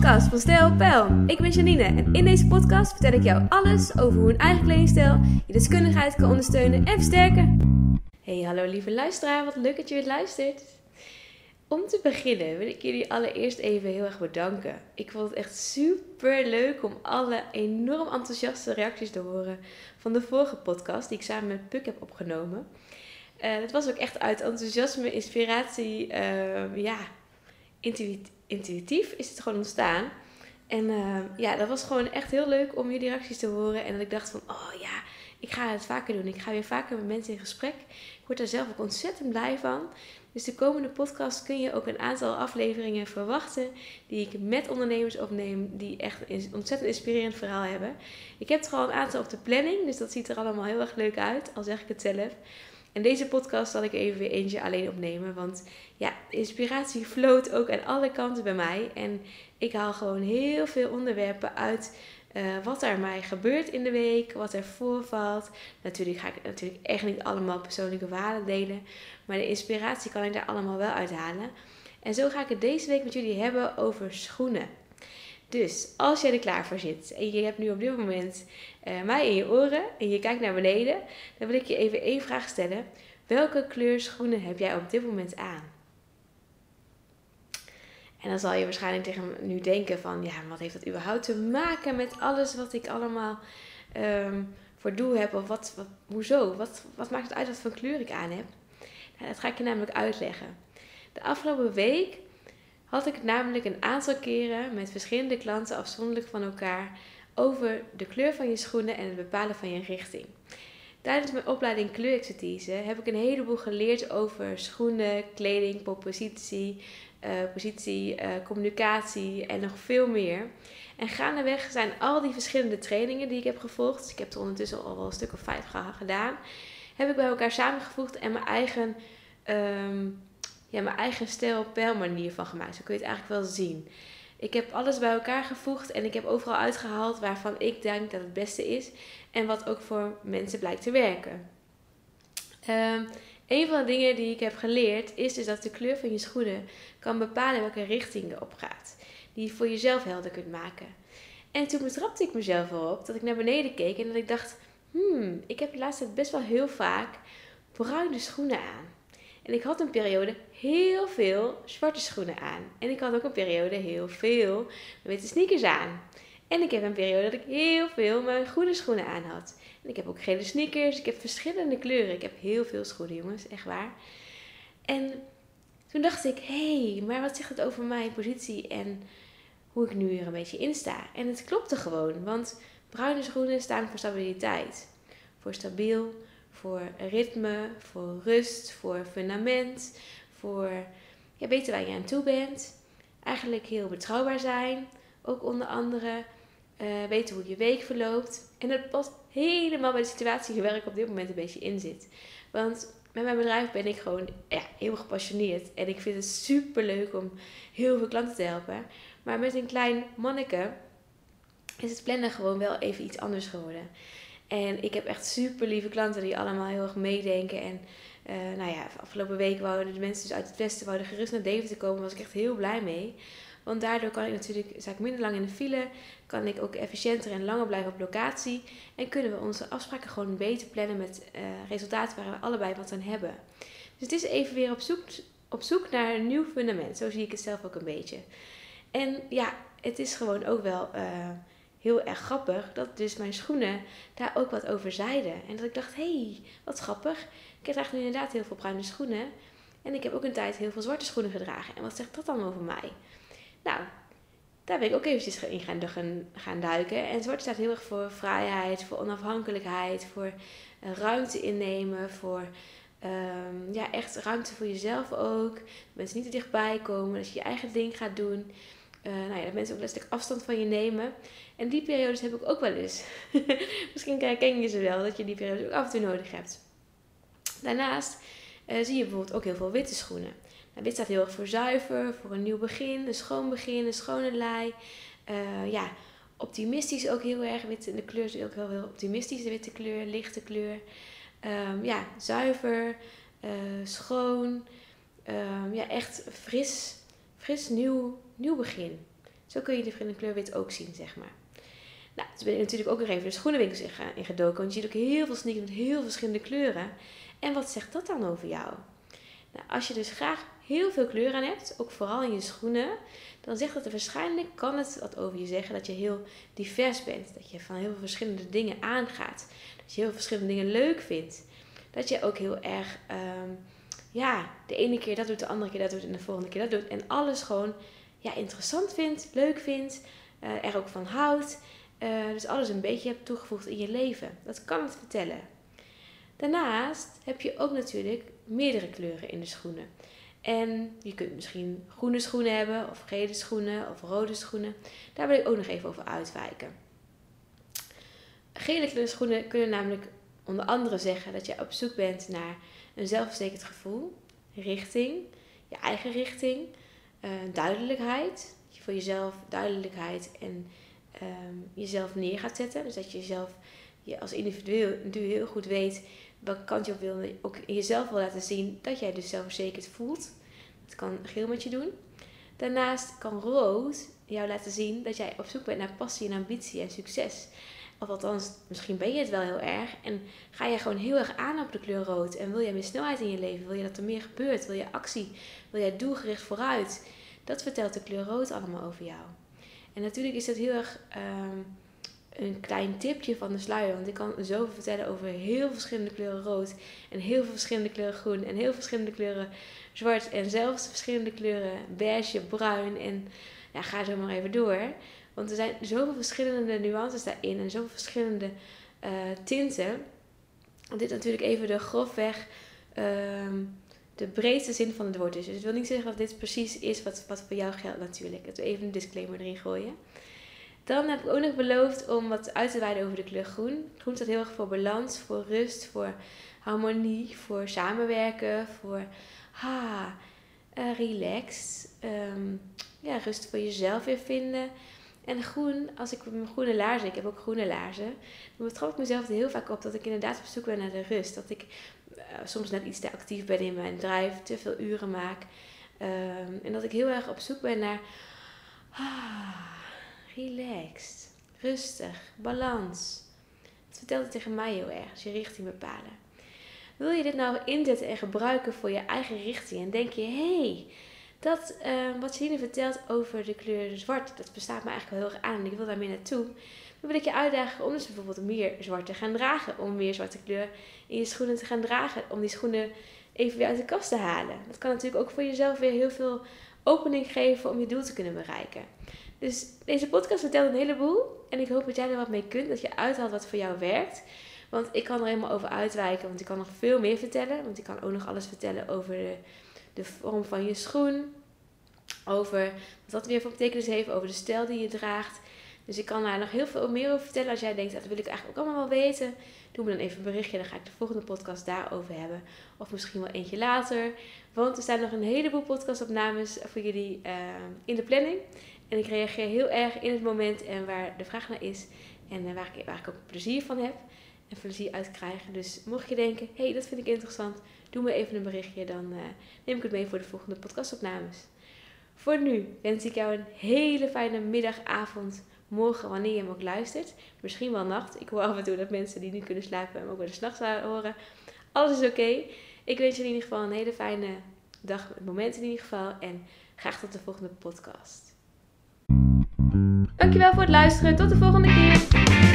podcast van Stel Pijl. Ik ben Janine en in deze podcast vertel ik jou alles over hoe een eigen kledingstijl je deskundigheid kan ondersteunen en versterken. Hey, hallo lieve luisteraar, wat leuk dat je weer luistert. Om te beginnen wil ik jullie allereerst even heel erg bedanken. Ik vond het echt super leuk om alle enorm enthousiaste reacties te horen van de vorige podcast die ik samen met Puk heb opgenomen. Het was ook echt uit enthousiasme, inspiratie, intuïtief is het gewoon ontstaan. En dat was gewoon echt heel leuk om jullie reacties te horen. En dat ik dacht van, oh ja, ik ga het vaker doen. Ik ga weer vaker met mensen in gesprek. Ik word daar zelf ook ontzettend blij van. Dus de komende podcast kun je ook een aantal afleveringen verwachten die ik met ondernemers opneem die echt een ontzettend inspirerend verhaal hebben. Ik heb er al een aantal op de planning, dus dat ziet er allemaal heel erg leuk uit, al zeg ik het zelf. En deze podcast zal ik even weer eentje alleen opnemen. Want ja, inspiratie vloot ook aan alle kanten bij mij. En ik haal gewoon heel veel onderwerpen uit wat er mij gebeurt in de week. Wat er voorvalt. Natuurlijk ga ik echt niet allemaal persoonlijke verhalen delen. Maar de inspiratie kan ik daar allemaal wel uithalen. En zo ga ik het deze week met jullie hebben over schoenen. Dus als jij er klaar voor zit en je hebt nu op dit moment mij in je oren en je kijkt naar beneden, dan wil ik je even één vraag stellen. Welke kleur schoenen heb jij op dit moment aan? En dan zal je waarschijnlijk tegen me nu denken van, ja, wat heeft dat überhaupt te maken met alles wat ik allemaal voor doel heb? Of hoezo? Wat maakt het uit wat voor kleur ik aan heb? Nou, dat ga ik je namelijk uitleggen. De afgelopen week had ik het namelijk een aantal keren met verschillende klanten afzonderlijk van elkaar over de kleur van je schoenen en het bepalen van je richting. Tijdens mijn opleiding kleurexpertise heb ik een heleboel geleerd over schoenen, kleding, positie, communicatie en nog veel meer. En gaandeweg zijn al die verschillende trainingen die ik heb gevolgd, dus ik heb er ondertussen al wel een stuk of 5 gedaan, heb ik bij elkaar samengevoegd en mijn eigen stijl-pijlmanier van gemaakt. Zo kun je het eigenlijk wel zien. Ik heb alles bij elkaar gevoegd en ik heb overal uitgehaald waarvan ik denk dat het beste is. En wat ook voor mensen blijkt te werken. Een van de dingen die ik heb geleerd is dus dat de kleur van je schoenen kan bepalen welke richting je op gaat. Die je voor jezelf helder kunt maken. En toen betrapte ik mezelf erop dat ik naar beneden keek en dat ik dacht, ik heb de laatste tijd best wel heel vaak bruine schoenen aan. En ik had een periode heel veel zwarte schoenen aan. En ik had ook een periode heel veel witte sneakers aan. En ik heb een periode dat ik heel veel mijn groene schoenen aan had. En ik heb ook gele sneakers. Ik heb verschillende kleuren. Ik heb heel veel schoenen, jongens. Echt waar. En toen dacht ik, hé, maar wat zegt het over mijn positie en hoe ik nu hier een beetje in sta? En het klopte gewoon. Want bruine schoenen staan voor stabiliteit. Voor stabiel, voor ritme, voor rust, voor fundament, voor weten waar je aan toe bent. Eigenlijk heel betrouwbaar zijn. Ook onder andere weten hoe je week verloopt. En dat past helemaal bij de situatie waar ik op dit moment een beetje in zit. Want met mijn bedrijf ben ik gewoon heel gepassioneerd. En ik vind het super leuk om heel veel klanten te helpen. Maar met een klein manneke is het plannen gewoon wel even iets anders geworden. En ik heb echt super lieve klanten die allemaal heel erg meedenken. En afgelopen week wouden de mensen dus uit het westen gerust naar Deventer komen. Daar was ik echt heel blij mee. Want daardoor kan ik natuurlijk, sta ik minder lang in de file. Kan ik ook efficiënter en langer blijven op locatie. En kunnen we onze afspraken gewoon beter plannen met resultaten waar we allebei wat aan hebben. Dus het is even weer op zoek naar een nieuw fundament. Zo zie ik het zelf ook een beetje. En ja, het is gewoon ook wel heel erg grappig dat dus mijn schoenen daar ook wat over zeiden. En dat ik dacht, hé, wat grappig. Ik draag nu inderdaad heel veel bruine schoenen. En ik heb ook een tijd heel veel zwarte schoenen gedragen. En wat zegt dat dan over mij? Nou, daar ben ik ook eventjes in gaan duiken. En zwart staat heel erg voor vrijheid, voor onafhankelijkheid, voor ruimte innemen, voor echt ruimte voor jezelf ook. Dat mensen niet te dichtbij komen, dat je je eigen ding gaat doen. Dat mensen ook een stuk afstand van je nemen. En die periodes heb ik ook wel eens. Misschien herken je ze wel, dat je die periodes ook af en toe nodig hebt. Daarnaast zie je bijvoorbeeld ook heel veel witte schoenen. Nou, wit staat heel erg voor zuiver, voor een nieuw begin, een schone lei. Optimistisch ook heel erg. De kleur is ook heel, heel optimistisch, de witte kleur, lichte kleur. Zuiver, schoon, echt fris, nieuw begin. Zo kun je de verschillende kleur wit ook zien, zeg maar. Nou, toen ben ik natuurlijk ook nog even de schoenenwinkels in gedoken. Want je ziet ook heel veel sneakers met heel verschillende kleuren. En wat zegt dat dan over jou? Nou, als je dus graag heel veel kleur aan hebt, ook vooral in je schoenen, dan zegt dat er waarschijnlijk, kan het wat over je zeggen, dat je heel divers bent. Dat je van heel veel verschillende dingen aangaat. Dat je heel veel verschillende dingen leuk vindt. Dat je ook heel erg, de ene keer dat doet, de andere keer dat doet en de volgende keer dat doet. En alles gewoon interessant vindt, leuk vindt, er ook van houdt. Dus alles een beetje hebt toegevoegd in je leven. Dat kan het vertellen. Daarnaast heb je ook natuurlijk meerdere kleuren in de schoenen. En je kunt misschien groene schoenen hebben, of gele schoenen, of rode schoenen. Daar wil ik ook nog even over uitwijken. Gele kleurschoenen kunnen namelijk onder andere zeggen dat je op zoek bent naar een zelfverzekerd gevoel, richting, je eigen richting, duidelijkheid. Dat je voor jezelf duidelijkheid en jezelf neer gaat zetten. Dus dat je jezelf als individu heel goed weet welke kant je op wil, ook jezelf wil laten zien dat jij dus zelfverzekerd voelt. Dat kan geel met je doen. Daarnaast kan rood jou laten zien dat jij op zoek bent naar passie en ambitie en succes. Of althans, misschien ben je het wel heel erg en ga je gewoon heel erg aan op de kleur rood. En wil jij meer snelheid in je leven? Wil je dat er meer gebeurt? Wil je actie? Wil jij doelgericht vooruit? Dat vertelt de kleur rood allemaal over jou. En natuurlijk is dat heel erg een klein tipje van de sluier. Want ik kan zoveel vertellen over heel veel verschillende kleuren rood. En heel veel verschillende kleuren groen. En heel veel verschillende kleuren zwart. En zelfs verschillende kleuren beige, bruin. En ja, ga zo maar even door. Want er zijn zoveel verschillende nuances daarin. En zoveel verschillende tinten. Dit natuurlijk even de grofweg de breedste zin van het woord is. Dus het wil niet zeggen dat dit precies is wat voor jou geldt natuurlijk. Dat we even een disclaimer erin gooien. Dan heb ik ook nog beloofd om wat uit te wijden over de kleur groen. Groen staat heel erg voor balans, voor rust, voor harmonie, voor samenwerken, voor relaxed. Rust voor jezelf weer vinden. En groen, als ik mijn groene laarzen, ik heb ook groene laarzen, dan betrap ik mezelf er heel vaak op dat ik inderdaad op zoek ben naar de rust. Dat ik soms net iets te actief ben in mijn drive, te veel uren maak. En dat ik heel erg op zoek ben naar relaxed, rustig, balans. Dat vertelt het tegen mij heel erg, dus je richting bepalen. Wil je dit nou inzetten en gebruiken voor je eigen richting en denk je, hey, dat wat Celine vertelt over de kleur zwart, dat bestaat me eigenlijk wel heel erg aan en ik wil daar meer naartoe. Dan wil ik je uitdagen om dus bijvoorbeeld meer zwart te gaan dragen. Om meer zwarte kleur in je schoenen te gaan dragen. Om die schoenen even weer uit de kast te halen. Dat kan natuurlijk ook voor jezelf weer heel veel opening geven om je doel te kunnen bereiken. Dus deze podcast vertelt een heleboel. En ik hoop dat jij er wat mee kunt. Dat je uithaalt wat voor jou werkt. Want ik kan er helemaal over uitwijken. Want ik kan nog veel meer vertellen. Want ik kan ook nog alles vertellen over de vorm van je schoen. Over wat dat weer voor betekenis heeft. Over de stijl die je draagt. Dus ik kan daar nog heel veel meer over vertellen. Als jij denkt, dat wil ik eigenlijk ook allemaal wel weten. Doe me dan even een berichtje. Dan ga ik de volgende podcast daarover hebben. Of misschien wel eentje later. Want er staan nog een heleboel podcastopnames voor jullie in de planning. En ik reageer heel erg in het moment en waar de vraag naar is. En waar ik ook plezier van heb. En plezier uit krijg. Dus mocht je denken, hey, dat vind ik interessant. Doe me even een berichtje. Dan neem ik het mee voor de volgende podcastopnames. Voor nu wens ik jou een hele fijne middag, avond. Morgen, wanneer je hem ook luistert. Misschien wel nacht. Ik hoor af en toe dat mensen die niet kunnen slapen hem ook wel de 's nachts horen. Alles is oké. Ik wens jullie in ieder geval een hele fijne dag. Het moment in ieder geval. En graag tot de volgende podcast. Dankjewel voor het luisteren. Tot de volgende keer.